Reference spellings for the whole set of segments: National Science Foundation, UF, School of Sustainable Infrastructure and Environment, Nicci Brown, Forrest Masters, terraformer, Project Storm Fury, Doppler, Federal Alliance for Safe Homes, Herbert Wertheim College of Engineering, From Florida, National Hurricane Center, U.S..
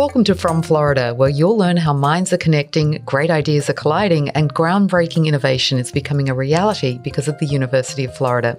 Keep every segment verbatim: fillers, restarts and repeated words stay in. Welcome to From Florida, where you'll learn how minds are connecting, great ideas are colliding, and groundbreaking innovation is becoming a reality because of the University of Florida.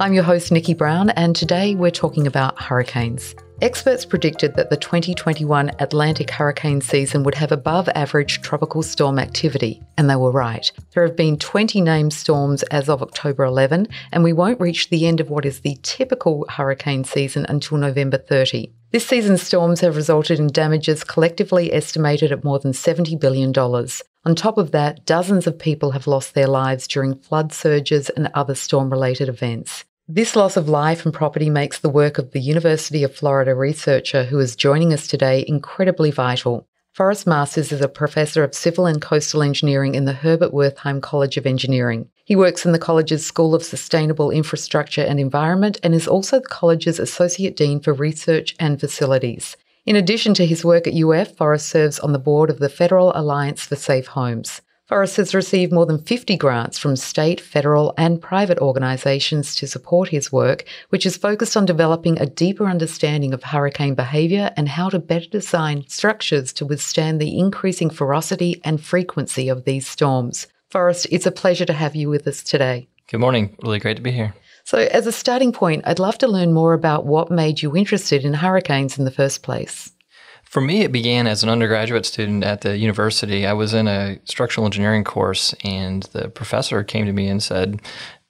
I'm your host, Nicci Brown, and today we're talking about hurricanes. Experts predicted that the twenty twenty-one Atlantic hurricane season would have above-average tropical storm activity, and they were right. There have been twenty named storms as of October eleventh, and we won't reach the end of what is the typical hurricane season until November thirtieth. This season's storms have resulted in damages collectively estimated at more than seventy billion dollars. On top of that, dozens of people have lost their lives during flood surges and other storm-related events. This loss of life and property makes the work of the University of Florida researcher who is joining us today incredibly vital. Forrest Masters is a professor of civil and coastal engineering in the Herbert Wertheim College of Engineering. He works in the college's School of Sustainable Infrastructure and Environment and is also the college's Associate Dean for Research and Facilities. In addition to his work at U F, Forrest serves on the board of the Federal Alliance for Safe Homes. Forrest has received more than fifty grants from state, federal and private organisations to support his work, which is focused on developing a deeper understanding of hurricane behaviour and how to better design structures to withstand the increasing ferocity and frequency of these storms. Forrest, it's a pleasure to have you with us today. Good morning. Really great to be here. So as a starting point, I'd love to learn more about what made you interested in hurricanes in the first place. For me, it began as an undergraduate student at the university. I was in a structural engineering course, and the professor came to me and said,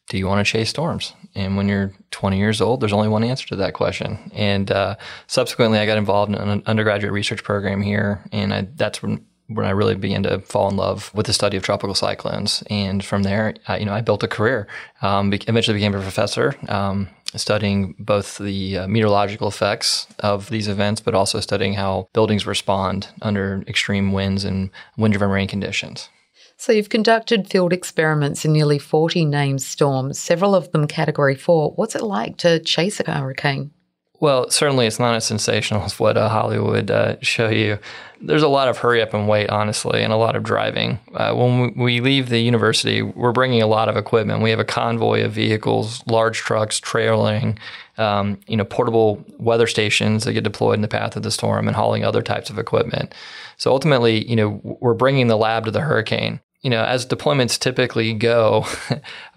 do you want to chase storms? And when you're twenty years old, there's only one answer to that question. And uh, subsequently, I got involved in an undergraduate research program here, and I, that's when, when I really began to fall in love with the study of tropical cyclones. And from there, I, you know, I built a career. Um, eventually became a professor. Um, studying both the uh, meteorological effects of these events, but also studying how buildings respond under extreme winds and wind-driven rain conditions. So you've conducted field experiments in nearly forty named storms, several of them Category four. What's it like to chase a hurricane? Well, certainly it's not as sensational as what uh, Hollywood uh, show you. There's a lot of hurry up and wait, honestly, and a lot of driving. Uh, when we, we leave the university, we're bringing a lot of equipment. We have a convoy of vehicles, large trucks, trailing, um, you know, portable weather stations that get deployed in the path of the storm and hauling other types of equipment. So ultimately, you know, we're bringing the lab to the hurricane. You know, as deployments typically go,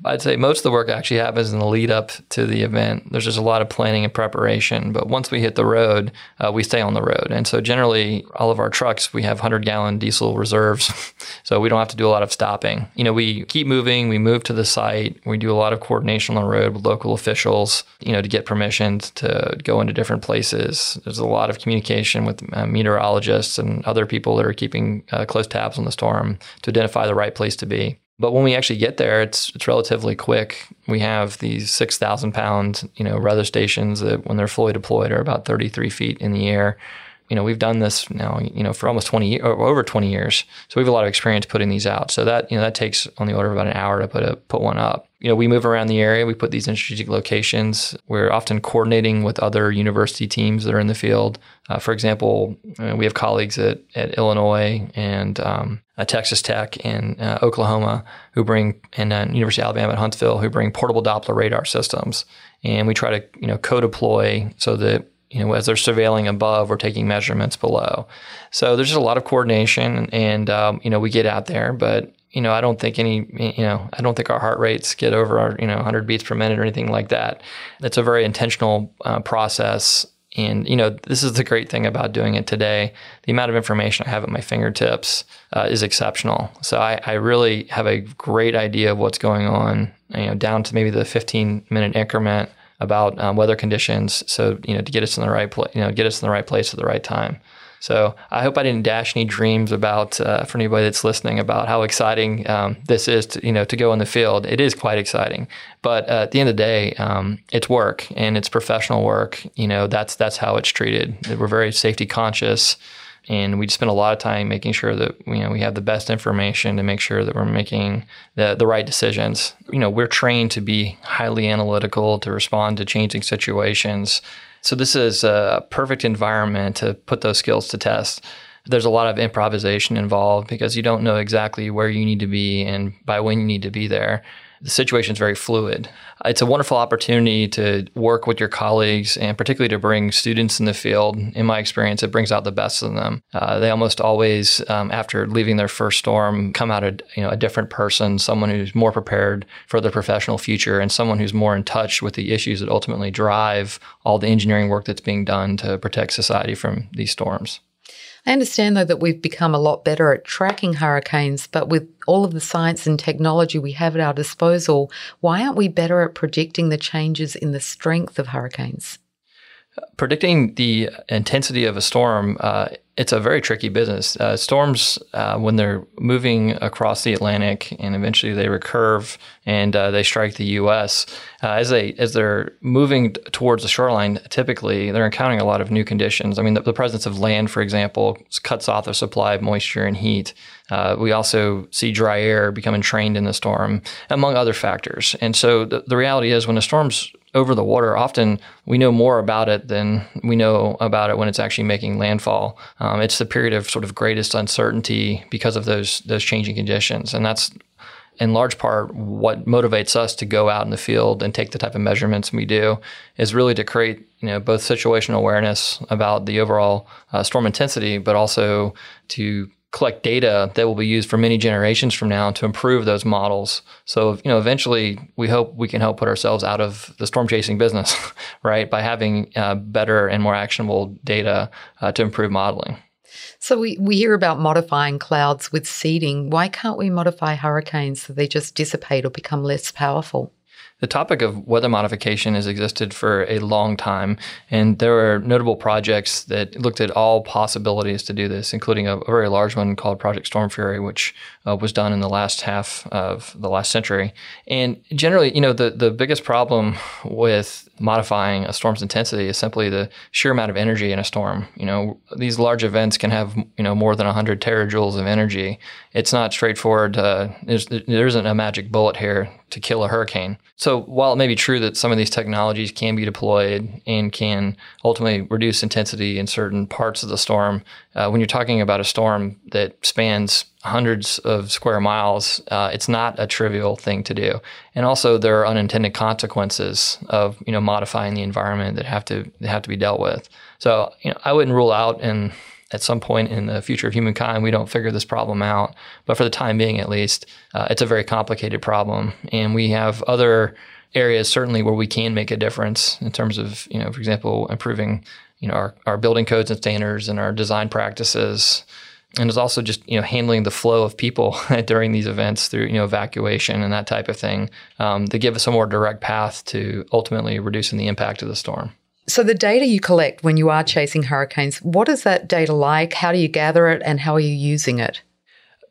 I'd say most of the work actually happens in the lead up to the event. There's just a lot of planning and preparation. But once we hit the road, uh, we stay on the road. And so generally, all of our trucks, we have one hundred gallon diesel reserves. So we don't have to do a lot of stopping. You know, we keep moving. We move to the site. We do a lot of coordination on the road with local officials, you know, to get permission to go into different places. There's a lot of communication with uh, meteorologists and other people that are keeping uh, close tabs on the storm to identify the right place to be. But when we actually get there, it's it's relatively quick. We have these six thousand pound, you know, weather stations that when they're fully deployed are about thirty-three feet in the air. You know, we've done this now, you know, for almost twenty or over twenty years. So we have a lot of experience putting these out. So that, you know, that takes on the order of about an hour to put a, put one up. You know, we move around the area. We put these in strategic locations. We're often coordinating with other university teams that are in the field. Uh, for example, uh, we have colleagues at, at Illinois and um, uh, Texas Tech and uh, Oklahoma who bring, and uh, University of Alabama at Huntsville who bring portable Doppler radar systems. And we try to, you know, co-deploy so that, you know, as they're surveilling above, we're taking measurements below. So there's just a lot of coordination, and um, you know, we get out there, but you know, I don't think any, you know, I don't think our heart rates get over our, you know, one hundred beats per minute or anything like that. It's a very intentional uh, process, and you know, this is the great thing about doing it today. The amount of information I have at my fingertips uh, is exceptional. So I, I really have a great idea of what's going on, you know, down to maybe the fifteen minute increment about um, weather conditions, so you know, to get us in the right place, you know, get us in the right place at the right time. So I hope I didn't dash any dreams about uh, for anybody that's listening about how exciting um, this is to, you know, to go in the field. It is quite exciting, but uh, at the end of the day, um, it's work and it's professional work. You know, that's that's how it's treated. We're very safety conscious, and we spend a lot of time making sure that, you know, we have the best information to make sure that we're making the, the right decisions. You know, we're trained to be highly analytical, to respond to changing situations. So this is a perfect environment to put those skills to test. There's a lot of improvisation involved because you don't know exactly where you need to be and by when you need to be there. the situation is very fluid. It's a wonderful opportunity to work with your colleagues and particularly to bring students in the field. In my experience, it brings out the best in them. Uh, they almost always, um, after leaving their first storm, come out a, you know, a different person, someone who's more prepared for their professional future and someone who's more in touch with the issues that ultimately drive all the engineering work that's being done to protect society from these storms. I understand, though, that we've become a lot better at tracking hurricanes, but with all of the science and technology we have at our disposal, why aren't we better at predicting the changes in the strength of hurricanes? Predicting the intensity of a storm, uh, it's a very tricky business. Uh, storms, uh, when they're moving across the Atlantic and eventually they recurve and uh, they strike the U S, uh, as, they, as they're moving towards the shoreline, typically they're encountering a lot of new conditions. I mean, the, the presence of land, for example, cuts off the supply of moisture and heat. Uh, we also see dry air becoming trained in the storm, among other factors. And so the, the reality is when a storm's over the water, often we know more about it than we know about it when it's actually making landfall. Um, it's the period of sort of greatest uncertainty because of those those changing conditions. And that's in large part what motivates us to go out in the field and take the type of measurements we do, is really to create, you know, both situational awareness about the overall uh, storm intensity, but also to collect data that will be used for many generations from now to improve those models. So, you know, eventually we hope we can help put ourselves out of the storm chasing business, right? By having uh, better and more actionable data uh, to improve modeling. So we, we hear about modifying clouds with seeding. Why can't we modify hurricanes so they just dissipate or become less powerful? The topic of weather modification has existed for a long time, and there were notable projects that looked at all possibilities to do this, including a, a very large one called Project Storm Fury, which uh, was done in the last half of the last century. And generally, you know, the, the biggest problem with modifying a storm's intensity is simply the sheer amount of energy in a storm. You know, these large events can have, you know, more than one hundred terajoules of energy. It's not straightforward. Uh, there's, there isn't a magic bullet here to kill a hurricane. So while it may be true that some of these technologies can be deployed and can ultimately reduce intensity in certain parts of the storm, uh, when you're talking about a storm that spans hundreds of square miles, uh, it's not a trivial thing to do. And also there are unintended consequences of, you know, modifying the environment that have to that have to be dealt with. So, you know, I wouldn't rule out, and at some point in the future of humankind, we don't figure this problem out. But for the time being, at least, uh, it's a very complicated problem. And we have other areas, certainly, where we can make a difference in terms of, you know, for example, improving, you know, our, our building codes and standards and our design practices. And it's also just, you know, handling the flow of people during these events through, you know, evacuation and that type of thing um, to give us a more direct path to ultimately reducing the impact of the storm. So the data you collect when you are chasing hurricanes, what is that data like? How do you gather it and how are you using it?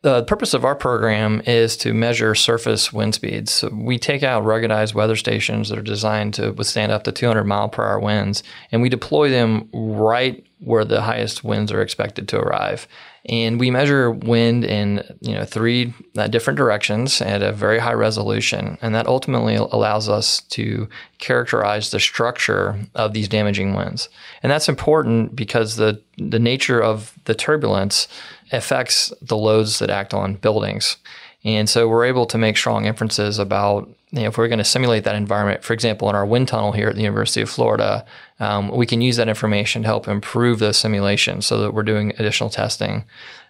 The purpose of our program is to measure surface wind speeds. So we take out ruggedized weather stations that are designed to withstand up to two hundred mile per hour winds, and we deploy them right where the highest winds are expected to arrive. And we measure wind in, you know, three uh, different directions at a very high resolution. And that ultimately allows us to characterize the structure of these damaging winds. And that's important because the, the nature of the turbulence affects the loads that act on buildings. And so we're able to make strong inferences about, you know, if we're going to simulate that environment, for example, in our wind tunnel here at the University of Florida, um, we can use that information to help improve those simulations so that we're doing additional testing.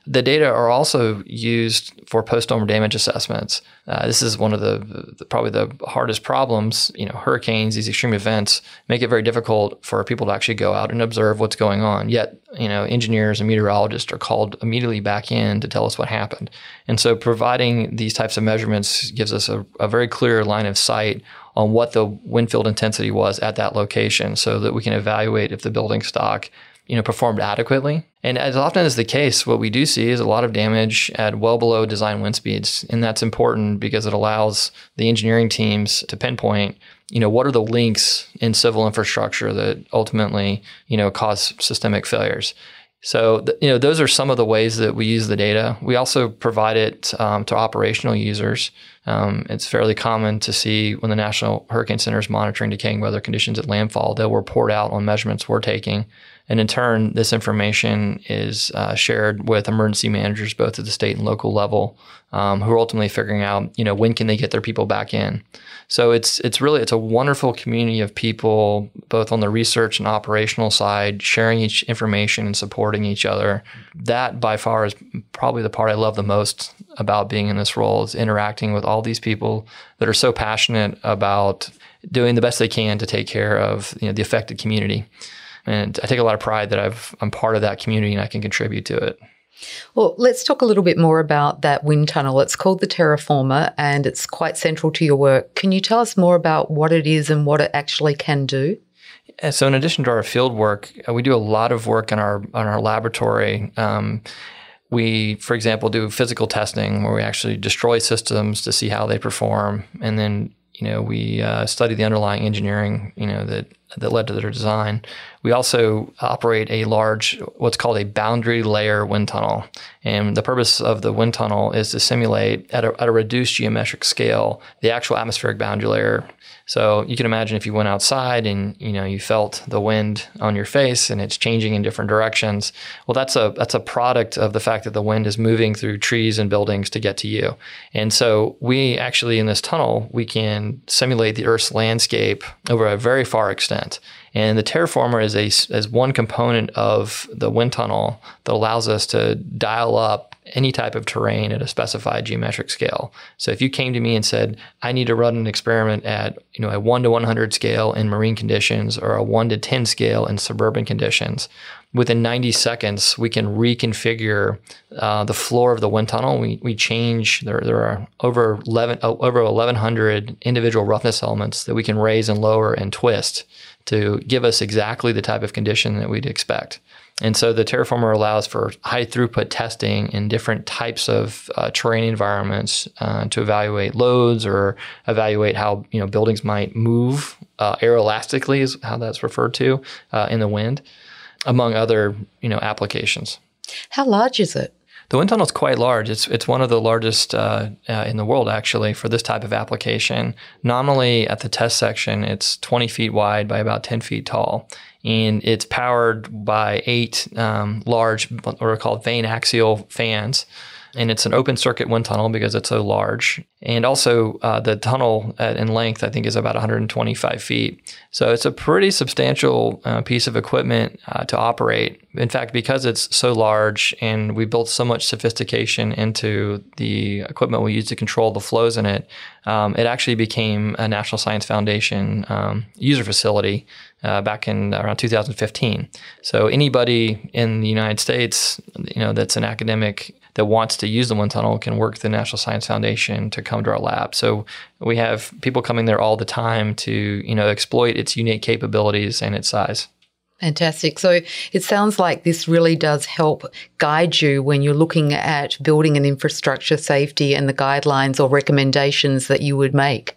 The data are also used for post-storm damage assessments. Uh, this is one of the, the probably the hardest problems. You know, hurricanes, these extreme events make it very difficult for people to actually go out and observe what's going on. Yet, you know, engineers and meteorologists are called immediately back in to tell us what happened. And so providing these types of measurements gives us a, a very clear line of sight on what the wind field intensity was at that location so that we can evaluate if the building stock, you know, performed adequately. And as often is the case, what we do see is a lot of damage at well below design wind speeds. And that's important because it allows the engineering teams to pinpoint, you know, what are the links in civil infrastructure that ultimately, you know, cause systemic failures. So, th- you know, those are some of the ways that we use the data. We also provide it um, to operational users. Um, it's fairly common to see when the National Hurricane Center is monitoring decaying weather conditions at landfall, they'll report out on measurements we're taking. And in turn, this information is uh, shared with emergency managers, both at the state and local level, um, who are ultimately figuring out, you know, when can they get their people back in. So it's it's really, it's a wonderful community of people, both on the research and operational side, sharing each information and supporting each other. That by far is probably the part I love the most about being in this role, is interacting with all these people that are so passionate about doing the best they can to take care of, you know, the affected community. And I take a lot of pride that I've, I'm part of that community and I can contribute to it. Well, let's talk a little bit more about that wind tunnel. It's called the Terraformer and it's quite central to your work. Can you tell us more about what it is and what it actually can do? So in addition to our field work, we do a lot of work in our, in our laboratory. Um, we, for example, do physical testing where we actually destroy systems to see how they perform. And then, you know, we uh, study the underlying engineering, you know, that that led to their design. We also operate a large, what's called a boundary layer wind tunnel. And the purpose of the wind tunnel is to simulate at a, at a reduced geometric scale, the actual atmospheric boundary layer. So you can imagine if you went outside and, you know, you felt the wind on your face and it's changing in different directions. Well, that's a, that's a product of the fact that the wind is moving through trees and buildings to get to you. And so we actually, in this tunnel, we can simulate the Earth's landscape over a very far extent. And the Terraformer is a is one component of the wind tunnel that allows us to dial up any type of terrain at a specified geometric scale. So if you came to me and said, I need to run an experiment at, you know, a one to one hundred scale in marine conditions or a one to ten scale in suburban conditions, within ninety seconds, we can reconfigure uh, the floor of the wind tunnel. We, we change, there, there are over eleven, over eleven hundred individual roughness elements that we can raise and lower and twist to give us exactly the type of condition that we'd expect. And so the Terraformer allows for high throughput testing in different types of uh, terrain environments uh, to evaluate loads or evaluate how, you know, buildings might move uh, aeroelastically, is how that's referred to, uh, in the wind, among other, you know, applications. How large is it? The wind tunnel is quite large. It's it's one of the largest uh, uh, in the world, actually, for this type of application. Nominally, at the test section, it's twenty feet wide by about ten feet tall. And it's powered by eight um, large, what are called vane axial fans. And it's an open circuit wind tunnel because it's so large. And also uh, the tunnel at, in length, I think, is about one hundred twenty-five feet. So it's a pretty substantial uh, piece of equipment uh, to operate. In fact, because it's so large and we built so much sophistication into the equipment we use to control the flows in it, um, it actually became a National Science Foundation um, user facility uh, back in around two thousand fifteen. So anybody in the United States, you know, that's an academic that wants to use the wind tunnel can work with the National Science Foundation to come to our lab. So we have people coming there all the time to, you know, exploit its unique capabilities and its size. Fantastic. So it sounds like this really does help guide you when you're looking at building and infrastructure safety and the guidelines or recommendations that you would make.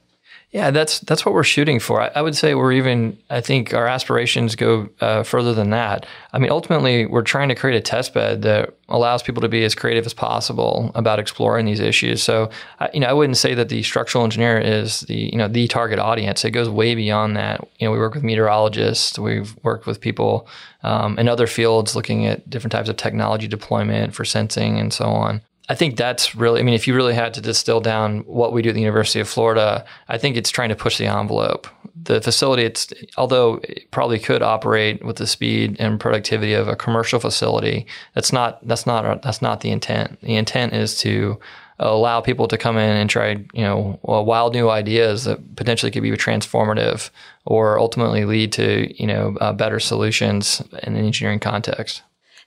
Yeah, that's that's what we're shooting for. I, I would say we're even, I think our aspirations go uh, further than that. I mean, ultimately, we're trying to create a test bed that allows people to be as creative as possible about exploring these issues. So, I, you know, I wouldn't say that the structural engineer is the, you know, the target audience. It goes way beyond that. You know, we work with meteorologists. We've worked with people um, in other fields looking at different types of technology deployment for sensing and so on. I think that's really, I mean, if you really had to distill down what we do at the University of Florida, I think it's trying to push the envelope. The facility, it's although it probably could operate with the speed and productivity of a commercial facility, that's not that's not that's not the intent. The intent is to allow people to come in and try, you know, wild new ideas that potentially could be transformative or ultimately lead to, you know, uh, better solutions in an engineering context.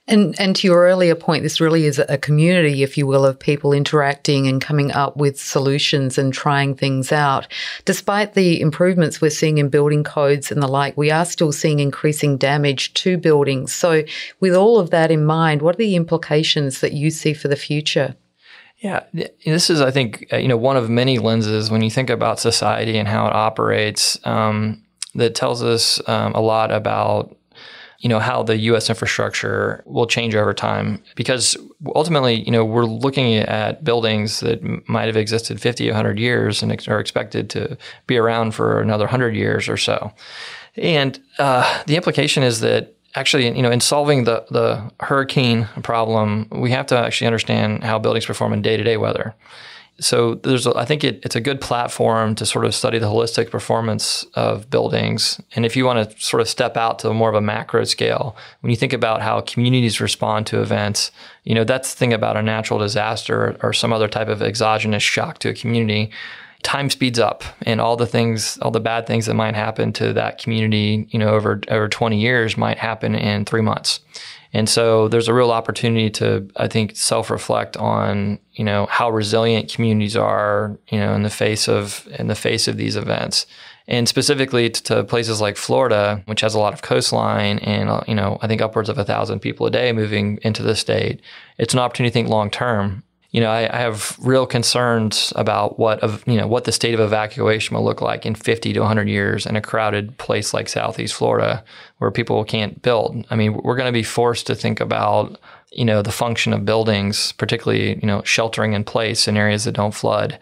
And and to your earlier point, this really is a community, if you will, of people interacting and coming up with solutions and trying things out. Despite the improvements we're seeing in building codes and the like, we are still seeing increasing damage to buildings. So with all of that in mind, what are the implications that you see for the future? Yeah, this is, I think, you know, one of many lenses when you think about society and how it operates um, that tells us um, a lot about, you know, how the U S infrastructure will change over time. Because ultimately, you know, we're looking at buildings that might have existed fifty, one hundred years and are expected to be around for another one hundred years or so. And uh, the implication is that actually, you know, in solving the, the hurricane problem, we have to actually understand how buildings perform in day-to-day weather. So there's, a, I think it, it's a good platform to sort of study the holistic performance of buildings. And if you want to sort of step out to more of a macro scale, when you think about how communities respond to events, you know, that's the thing about a natural disaster or some other type of exogenous shock to a community. Time speeds up, and all the things, all the bad things that might happen to that community, you know, over over twenty years might happen in three months. And so there's a real opportunity to, I think, self-reflect on, you know, how resilient communities are, you know, in the face of in the face of these events. And specifically to places like Florida, which has a lot of coastline and, you know, I think upwards of a thousand people a day moving into the state. It's an opportunity to think long term. You know, I, I have real concerns about what, of, you know, what the state of evacuation will look like in fifty to one hundred years in a crowded place like Southeast Florida, where people can't build. I mean, we're going to be forced to think about, you know, the function of buildings, particularly, you know, sheltering in place in areas that don't flood,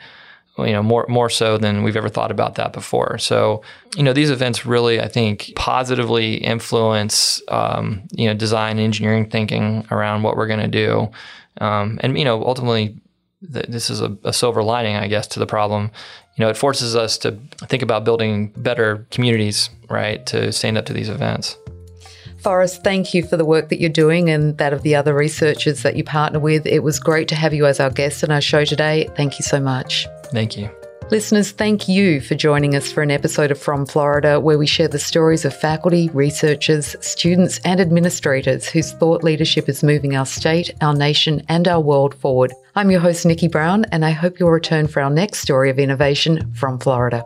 you know, more more so than we've ever thought about that before. So, you know, these events really, I think, positively influence, um, you know, design and engineering thinking around what we're going to do. Um, and, you know, ultimately, th- this is a, a silver lining, I guess, to the problem. You know, it forces us to think about building better communities, right, to stand up to these events. Forrest, thank you for the work that you're doing and that of the other researchers that you partner with. It was great to have you as our guest on our show today. Thank you so much. Thank you. Listeners, thank you for joining us for an episode of From Florida, where we share the stories of faculty, researchers, students, and administrators whose thought leadership is moving our state, our nation, and our world forward. I'm your host, Nicci Brown, and I hope you'll return for our next story of innovation from Florida.